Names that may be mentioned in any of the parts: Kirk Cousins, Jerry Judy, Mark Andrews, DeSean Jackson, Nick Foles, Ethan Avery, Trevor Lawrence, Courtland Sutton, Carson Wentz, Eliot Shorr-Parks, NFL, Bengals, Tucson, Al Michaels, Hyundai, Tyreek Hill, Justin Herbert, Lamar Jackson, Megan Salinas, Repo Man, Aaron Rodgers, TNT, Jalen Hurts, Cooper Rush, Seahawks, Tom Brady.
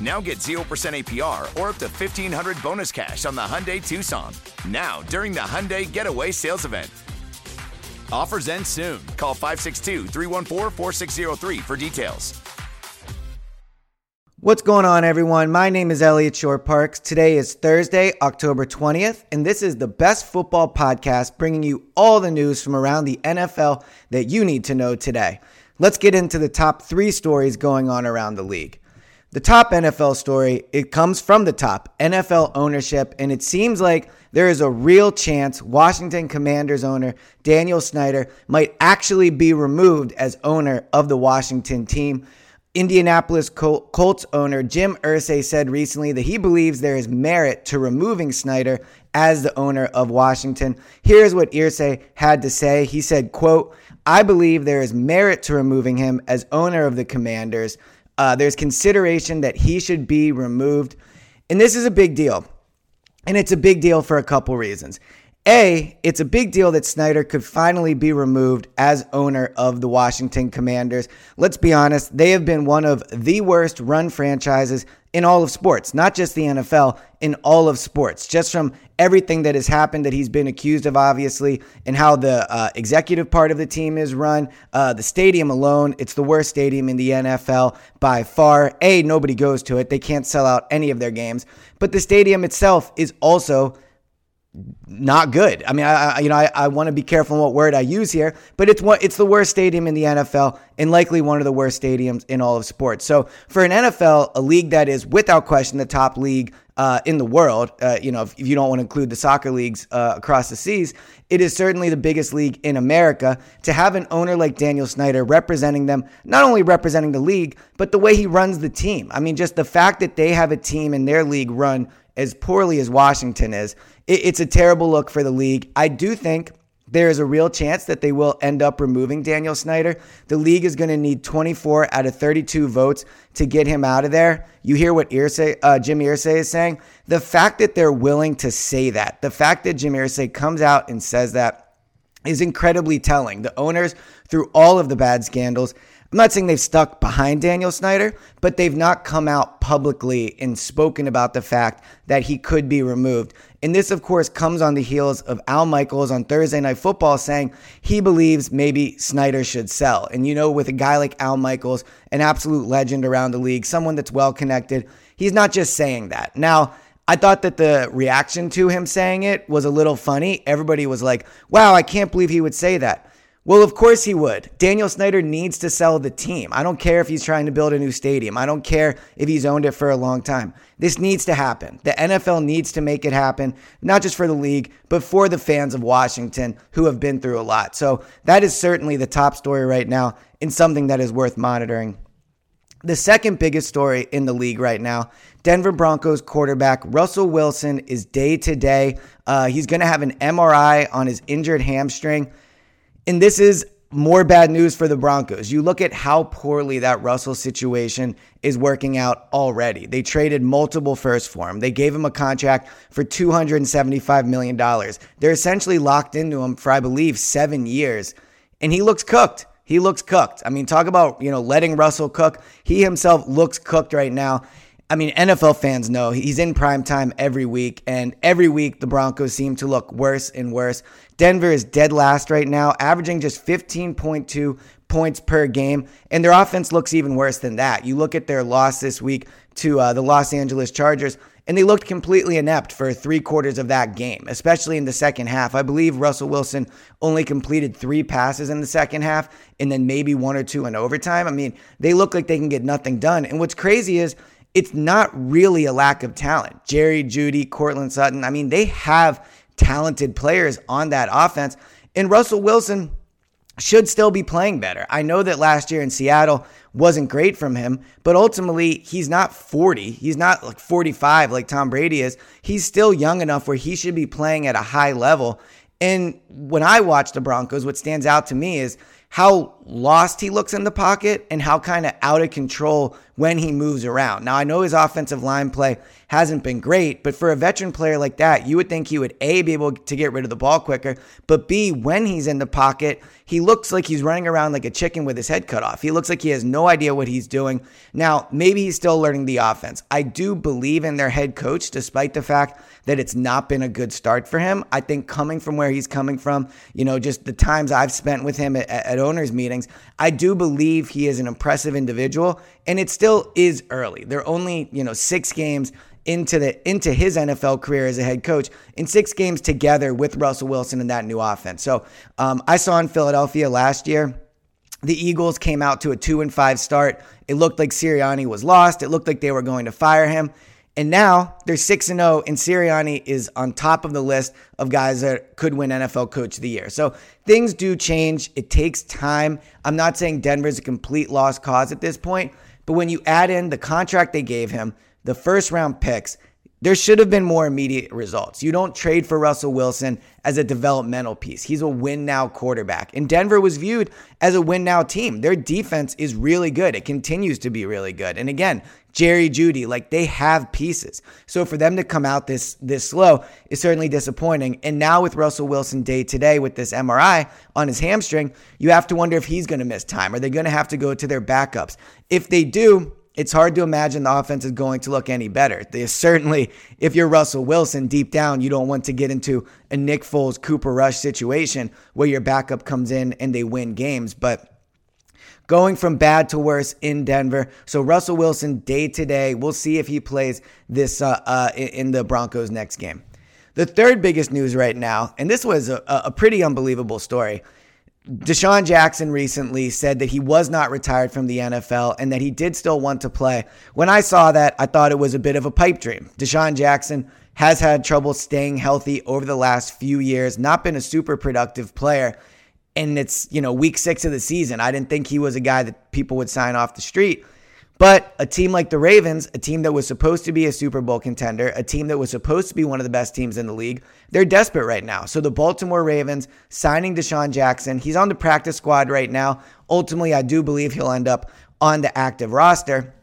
Now get 0% APR or up to $1,500 bonus cash on the Hyundai Tucson. Now, during the Hyundai Getaway Sales Event. Offers end soon. Call 562-314-4603 for details. What's going on, everyone? My name is Eliot Shorr-Parks. Today is Thursday, October 20th, and this is the Best Football Podcast, bringing you all the news from around the NFL that you need to know today. Let's get into the top 3 stories going on around the league. The top NFL story, it comes from the top, NFL ownership, and it seems like there is a real chance Washington Commanders owner Daniel Snyder might actually be removed as owner of the Washington team. Indianapolis Colts owner Jim Irsay said recently that he believes there is merit to removing Snyder as the owner of Washington. Here's what Irsay had to say. He said, quote, "I believe there is merit to removing him as owner of the Commanders. There's consideration that he should be removed." And this is a big deal. And it's a big deal for a couple reasons. A, it's a big deal that Snyder could finally be removed as owner of the Washington Commanders. Let's be honest, they have been one of the worst run franchises in all of sports, not just the NFL, in all of sports, just from everything that has happened that he's been accused of, obviously, and how the executive part of the team is run. The stadium alone, it's the worst stadium in the NFL by far. A, nobody goes to it. They can't sell out any of their games. But the stadium itself is also not good. I mean, I want to be careful in what word I use here, but it's the worst stadium in the NFL and likely one of the worst stadiums in all of sports. So for an NFL, a league that is without question the top league in the world, if you don't want to include the soccer leagues across the seas, it is certainly the biggest league in America. To have an owner like Daniel Snyder representing them, not only representing the league, but the way he runs the team. I mean, just the fact that they have a team in their league run as poorly as Washington is, it's a terrible look for the league. I do think there is a real chance that they will end up removing Daniel Snyder. The league is going to need 24 out of 32 votes to get him out of there. You hear what Jim Irsay is saying? The fact that they're willing to say that, the fact that Jim Irsay comes out and says that is incredibly telling. The owners, through all of the bad scandals, I'm not saying they've stuck behind Daniel Snyder, but they've not come out publicly and spoken about the fact that he could be removed. And this, of course, comes on the heels of Al Michaels on Thursday Night Football saying he believes maybe Snyder should sell. And, you know, with a guy like Al Michaels, an absolute legend around the league, someone that's well-connected, he's not just saying that. Now, I thought that the reaction to him saying it was a little funny. Everybody was like, wow, I can't believe he would say that. Well, of course he would. Daniel Snyder needs to sell the team. I don't care if he's trying to build a new stadium. I don't care if he's owned it for a long time. This needs to happen. The NFL needs to make it happen, not just for the league, but for the fans of Washington who have been through a lot. So that is certainly the top story right now and something that is worth monitoring. The second biggest story in the league right now, Denver Broncos quarterback Russell Wilson is day-to-day. He's going to have an MRI on his injured hamstring. And this is more bad news for the Broncos. You look at how poorly that Russell situation is working out already. They traded multiple firsts for him. They gave him a contract for $275 million. They're essentially locked into him for, I believe, 7 years. And he looks cooked. He looks cooked. I mean, talk about, letting Russell cook. He himself looks cooked right now. I mean, NFL fans know he's in prime time every week, and every week the Broncos seem to look worse and worse. Denver is dead last right now, averaging just 15.2 points per game, and their offense looks even worse than that. You look at their loss this week to the Los Angeles Chargers, and they looked completely inept for three quarters of that game, especially in the second half. I believe Russell Wilson only completed 3 passes in the second half and then maybe 1 or 2 in overtime. I mean, they look like they can get nothing done. And what's crazy is it's not really a lack of talent. Jerry Judy, Courtland Sutton, I mean, they have talented players on that offense. And Russell Wilson should still be playing better. I know that last year in Seattle wasn't great from him, but ultimately he's not 40. He's not like 45 like Tom Brady is. He's still young enough where he should be playing at a high level. And when I watch the Broncos, what stands out to me is how lost he looks in the pocket and how kind of out of control when he moves around. Now, I know his offensive line play hasn't been great, but for a veteran player like that, you would think he would, A, be able to get rid of the ball quicker, but B, when he's in the pocket, he looks like he's running around like a chicken with his head cut off. He looks like he has no idea what he's doing. Now, maybe he's still learning the offense. I do believe in their head coach, despite the fact that it's not been a good start for him. I think coming from where he's coming from, just the times I've spent with him at owners' meetings, I do believe he is an impressive individual, and it still is early. They're only, 6 games into his NFL career as a head coach and 6 games together with Russell Wilson and that new offense. So I saw in Philadelphia last year, the Eagles came out to a 2-5 start. It looked like Sirianni was lost. It looked like they were going to fire him. And now they're 6-0, and Sirianni is on top of the list of guys that could win NFL Coach of the Year. So things do change. It takes time. I'm not saying Denver's a complete lost cause at this point, but when you add in the contract they gave him, the first-round picks, there should have been more immediate results. You don't trade for Russell Wilson as a developmental piece. He's a win-now quarterback. And Denver was viewed as a win-now team. Their defense is really good. It continues to be really good. And again, Jerry Judy, they have pieces. So for them to come out this slow is certainly disappointing. And now with Russell Wilson day today with this MRI on his hamstring, you have to wonder if he's going to miss time. Are they going to have to go to their backups? If they do, it's hard to imagine the offense is going to look any better. Certainly, if you're Russell Wilson, deep down, you don't want to get into a Nick Foles, Cooper Rush situation where your backup comes in and they win games. But going from bad to worse in Denver. So Russell Wilson day to day. We'll see if he plays this in the Broncos' next game. The third biggest news right now, and this was a pretty unbelievable story, DeSean Jackson recently said that he was not retired from the NFL and that he did still want to play. When I saw that, I thought it was a bit of a pipe dream. DeSean Jackson has had trouble staying healthy over the last few years, not been a super productive player. And it's, week 6 of the season. I didn't think he was a guy that people would sign off the street. But a team like the Ravens, a team that was supposed to be a Super Bowl contender, a team that was supposed to be one of the best teams in the league, they're desperate right now. So the Baltimore Ravens signing DeSean Jackson. He's on the practice squad right now. Ultimately, I do believe he'll end up on the active roster.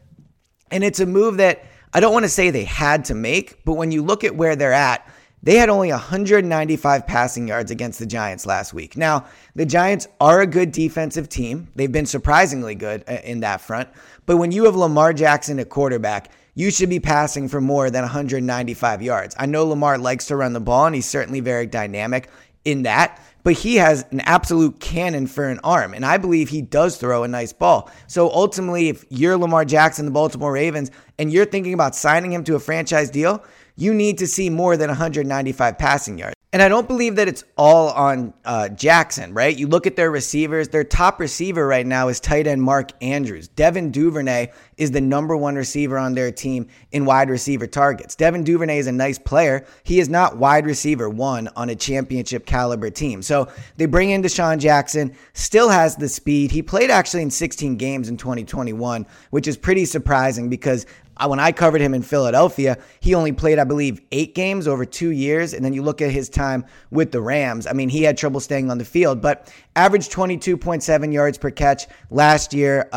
And it's a move that I don't want to say they had to make, but when you look at where they're at, they had only 195 passing yards against the Giants last week. Now, the Giants are a good defensive team. They've been surprisingly good in that front. But when you have Lamar Jackson at quarterback, you should be passing for more than 195 yards. I know Lamar likes to run the ball, and he's certainly very dynamic in that. But he has an absolute cannon for an arm, and I believe he does throw a nice ball. So ultimately, if you're Lamar Jackson, the Baltimore Ravens, and you're thinking about signing him to a franchise deal, you need to see more than 195 passing yards. And I don't believe that it's all on Jackson, right? You look at their receivers. Their top receiver right now is tight end Mark Andrews. Devin Duvernay is the number one receiver on their team in wide receiver targets. Devin Duvernay is a nice player. He is not wide receiver one on a championship caliber team. So they bring in DeSean Jackson, still has the speed. He played actually in 16 games in 2021, which is pretty surprising because when I covered him in Philadelphia, he only played, I believe, 8 games over 2 years. And then you look at his time with the Rams. I mean, he had trouble staying on the field, but averaged 22.7 yards per catch last year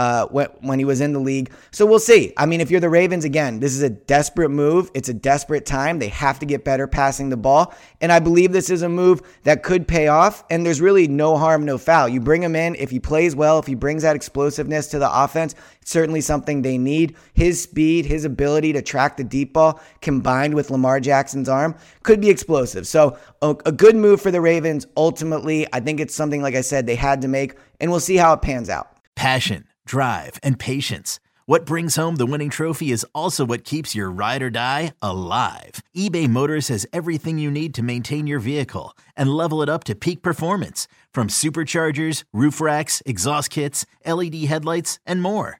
when he was in the league. So we'll see. I mean, if you're the Ravens, again, this is a desperate move. It's a desperate time. They have to get better passing the ball. And I believe this is a move that could pay off. And there's really no harm, no foul. You bring him in. If he plays well, if he brings that explosiveness to the offense, it's certainly something they need. His speed, his ability to track the deep ball combined with Lamar Jackson's arm could be explosive. So a good move for the Ravens. Ultimately, I think it's something, like I said, they had to make, and we'll see how it pans out. Passion, drive, and patience. What brings home the winning trophy is also what keeps your ride or die alive. eBay Motors has everything you need to maintain your vehicle and level it up to peak performance, from superchargers, roof racks, exhaust kits, LED headlights, and more.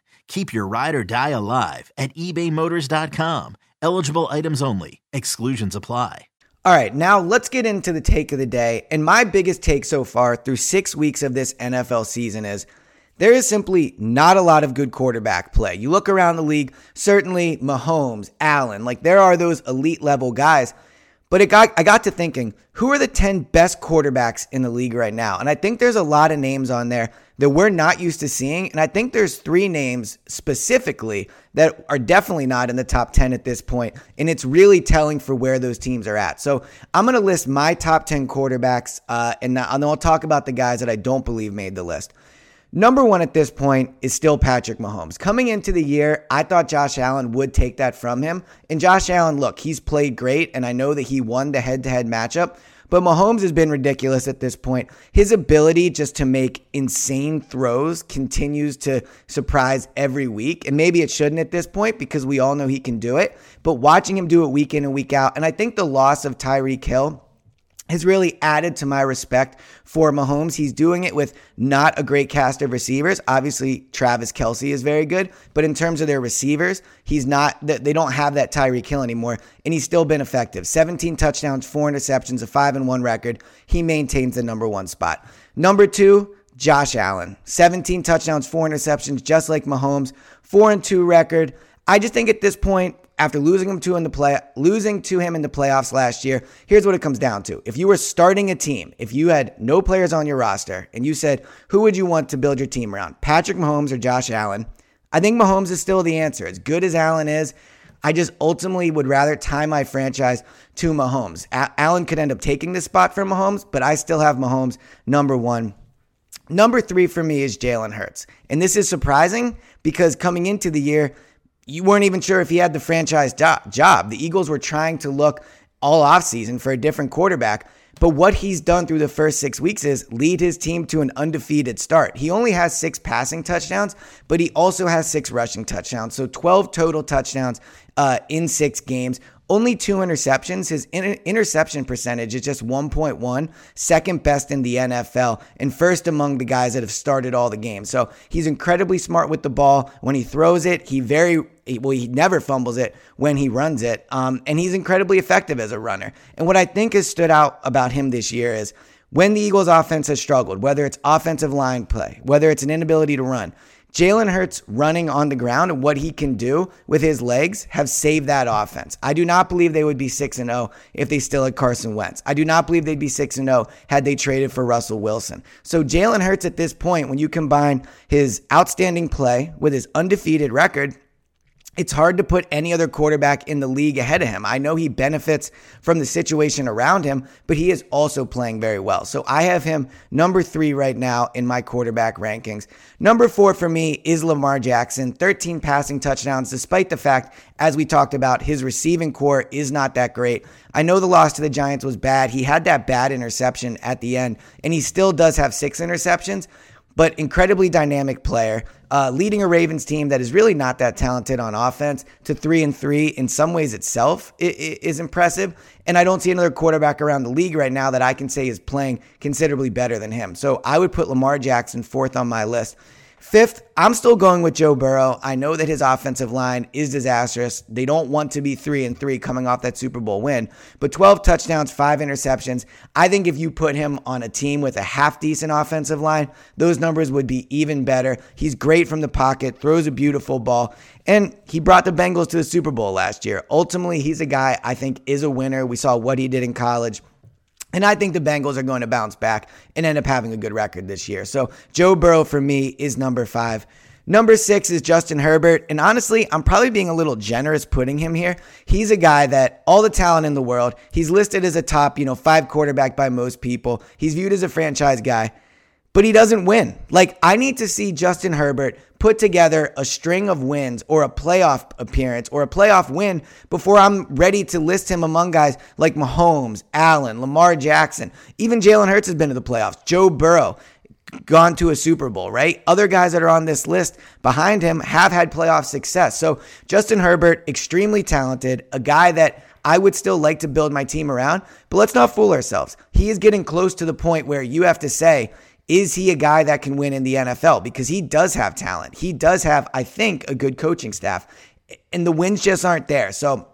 Keep your ride or die alive at ebaymotors.com. Eligible items only. Exclusions apply. All right, now let's get into the take of the day. And my biggest take so far through 6 weeks of this NFL season is there is simply not a lot of good quarterback play. You look around the league, certainly Mahomes, Allen, like there are those elite level guys. But I got to thinking, who are the 10 best quarterbacks in the league right now? And I think there's a lot of names on there that we're not used to seeing. And I think there's 3 names specifically that are definitely not in the top 10 at this point. And it's really telling for where those teams are at. So I'm going to list my top 10 quarterbacks, and then I'll talk about the guys that I don't believe made the list. Number one at this point is still Patrick Mahomes. Coming into the year, I thought Josh Allen would take that from him. And Josh Allen, look, he's played great, and I know that he won the head-to-head matchup. But Mahomes has been ridiculous at this point. His ability just to make insane throws continues to surprise every week. And maybe it shouldn't at this point because we all know he can do it. But watching him do it week in and week out, and I think the loss of Tyreek Hill has really added to my respect for Mahomes. He's doing it with not a great cast of receivers. Obviously, Travis Kelce is very good, but in terms of their receivers, they don't have that Tyreek Hill anymore, and he's still been effective. 17 touchdowns, 4 interceptions, a 5-1 record. He maintains the number one spot. Number 2, Josh Allen. 17 touchdowns, 4 interceptions, just like Mahomes. 4-2 record. I just think at this point, after losing to him in the playoffs last year, here's what it comes down to. If you were starting a team, if you had no players on your roster, and you said, who would you want to build your team around, Patrick Mahomes or Josh Allen? I think Mahomes is still the answer. As good as Allen is, I just ultimately would rather tie my franchise to Mahomes. Allen could end up taking this spot from Mahomes, but I still have Mahomes number one. Number 3 for me is Jalen Hurts. And this is surprising because coming into the year, you weren't even sure if he had the franchise job. The Eagles were trying to look all offseason for a different quarterback. But what he's done through the first 6 weeks is lead his team to an undefeated start. He only has 6 passing touchdowns, but he also has 6 rushing touchdowns. So 12 total touchdowns in 6 games. Only 2 interceptions. His interception percentage is just 1.1, second best in the NFL, and first among the guys that have started all the games. So he's incredibly smart with the ball. When he throws it, he never fumbles it when he runs it. And he's incredibly effective as a runner. And what I think has stood out about him this year is when the Eagles offense has struggled, whether it's offensive line play, whether it's an inability to run, Jalen Hurts running on the ground and what he can do with his legs have saved that offense. I do not believe they would be 6-0 if they still had Carson Wentz. I do not believe they'd be 6-0 had they traded for Russell Wilson. So Jalen Hurts at this point, when you combine his outstanding play with his undefeated record, it's hard to put any other quarterback in the league ahead of him. I know he benefits from the situation around him, but he is also playing very well. So I have him number 3 right now in my quarterback rankings. Number 4 for me is Lamar Jackson, 13 passing touchdowns, despite the fact, as we talked about, his receiving core is not that great. I know the loss to the Giants was bad. He had that bad interception at the end, and he still does have 6 interceptions, but incredibly dynamic player, leading a Ravens team that is really not that talented on offense to 3-3 in some ways itself is impressive. And I don't see another quarterback around the league right now that I can say is playing considerably better than him. So I would put Lamar Jackson 4th on my list. 5th, I'm still going with Joe Burrow. I know that his offensive line is disastrous. They don't want to be 3-3 coming off that Super Bowl win, but 12 touchdowns, 5 interceptions. I think if you put him on a team with a half-decent offensive line, those numbers would be even better. He's great from the pocket, throws a beautiful ball, and he brought the Bengals to the Super Bowl last year. Ultimately, he's a guy I think is a winner. We saw what he did in college. And I think the Bengals are going to bounce back and end up having a good record this year. So Joe Burrow for me is number 5. Number 6 is Justin Herbert. And honestly, I'm probably being a little generous putting him here. He's a guy that all the talent in the world, he's listed as a top, 5 quarterback by most people. He's viewed as a franchise guy, but he doesn't win. Like, I need to see Justin Herbert put together a string of wins or a playoff appearance or a playoff win before I'm ready to list him among guys like Mahomes, Allen, Lamar Jackson. Even Jalen Hurts has been to the playoffs. Joe Burrow, gone to a Super Bowl, right? Other guys that are on this list behind him have had playoff success. So Justin Herbert, extremely talented, a guy that I would still like to build my team around. But let's not fool ourselves. He is getting close to the point where you have to say, is he a guy that can win in the NFL? Because he does have talent. He does have, I think, a good coaching staff. And the wins just aren't there. So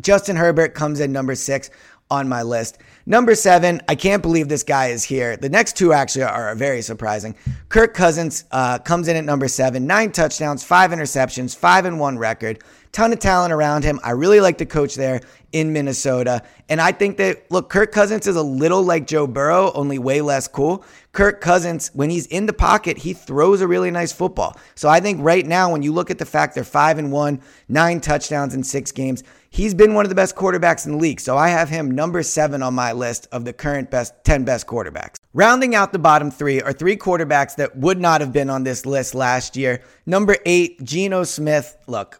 Justin Herbert comes in number 6 on my list. Number 7, I can't believe this guy is here. The next 2 actually are very surprising. Kirk Cousins comes in at number 7. 9 touchdowns, 5 interceptions, 5-1 record. Ton of talent around him. I really like the coach there in Minnesota. And I think that, look, Kirk Cousins is a little like Joe Burrow, only way less cool. Kirk Cousins, when he's in the pocket, he throws a really nice football. So I think right now, when you look at the fact they're 5-1, 9 touchdowns in 6 games, he's been one of the best quarterbacks in the league. So I have him number 7 on my list of the current 10 best quarterbacks. Rounding out the bottom 3 are 3 quarterbacks that would not have been on this list last year. Number 8, Geno Smith. Look,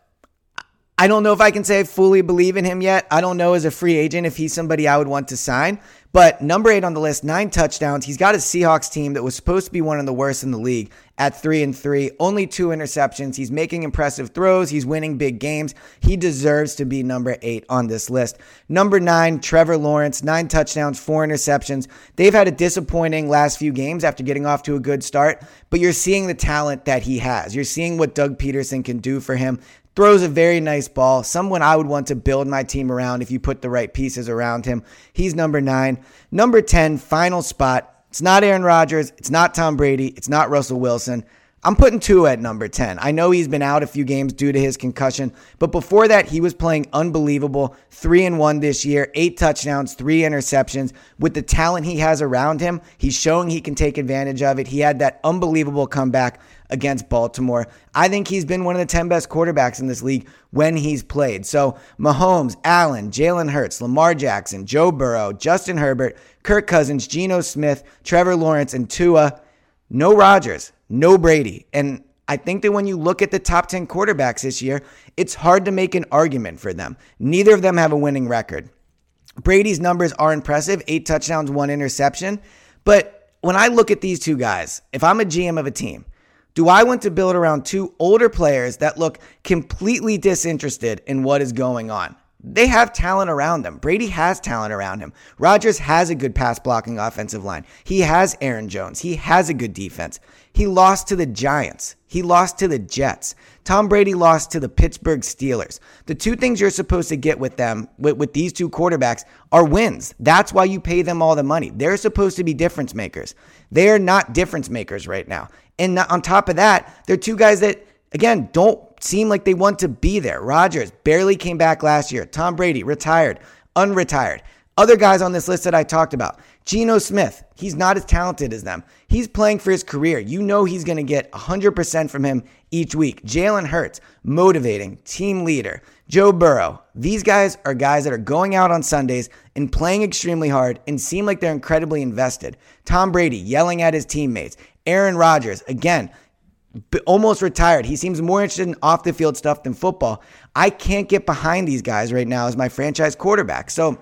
I don't know if I can say I fully believe in him yet. I don't know as a free agent if he's somebody I would want to sign. But number 8 on the list, 9 touchdowns. He's got a Seahawks team that was supposed to be one of the worst in the league at 3-3, only 2 interceptions. He's making impressive throws. He's winning big games. He deserves to be number 8 on this list. Number 9, Trevor Lawrence, 9 touchdowns, 4 interceptions. They've had a disappointing last few games after getting off to a good start, but you're seeing the talent that he has. You're seeing what Doug Peterson can do for him. Throws a very nice ball. Someone I would want to build my team around if you put the right pieces around him. He's number 9. Number 10, final spot. It's not Aaron Rodgers. It's not Tom Brady. It's not Russell Wilson. I'm putting Tua at number 10. I know he's been out a few games due to his concussion, but before that, he was playing unbelievable. 3-1 this year, 8 touchdowns, 3 interceptions. With the talent he has around him, he's showing he can take advantage of it. He had that unbelievable comeback against Baltimore. I think he's been one of the 10 best quarterbacks in this league when he's played. So Mahomes, Allen, Jalen Hurts, Lamar Jackson, Joe Burrow, Justin Herbert, Kirk Cousins, Geno Smith, Trevor Lawrence, and Tua. No Rodgers, no Brady. And I think that when you look at the top 10 quarterbacks this year, it's hard to make an argument for them. Neither of them have a winning record. Brady's numbers are impressive, 8 touchdowns, 1 interception. But when I look at these 2 guys, if I'm a GM of a team, do I want to build around 2 older players that look completely disinterested in what is going on? They have talent around them. Brady has talent around him. Rodgers has a good pass-blocking offensive line. He has Aaron Jones. He has a good defense. He lost to the Giants. He lost to the Jets. Tom Brady lost to the Pittsburgh Steelers. The 2 things you're supposed to get with them, with these 2 quarterbacks, are wins. That's why you pay them all the money. They're supposed to be difference makers. They are not difference makers right now. And on top of that, they're 2 guys that, again, don't seem like they want to be there. Rodgers barely came back last year. Tom Brady, retired, unretired. Other guys on this list that I talked about, Geno Smith, he's not as talented as them. He's playing for his career. You know he's going to get 100% from him each week. Jalen Hurts, motivating, team leader. Joe Burrow, these guys are guys that are going out on Sundays and playing extremely hard and seem like they're incredibly invested. Tom Brady, yelling at his teammates. Aaron Rodgers, again, almost retired. He seems more interested in off-the-field stuff than football. I can't get behind these guys right now as my franchise quarterback. So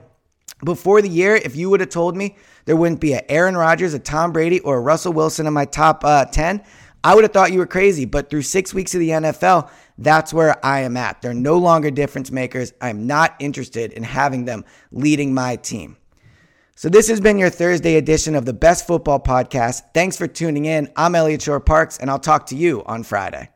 before the year, if you would have told me there wouldn't be an Aaron Rodgers, a Tom Brady, or a Russell Wilson in my top 10, I would have thought you were crazy. But through 6 weeks of the NFL, that's where I am at. They're no longer difference makers. I'm not interested in having them leading my team. So this has been your Thursday edition of the Best Football Podcast. Thanks for tuning in. I'm Eliot Shorr-Parks, and I'll talk to you on Friday.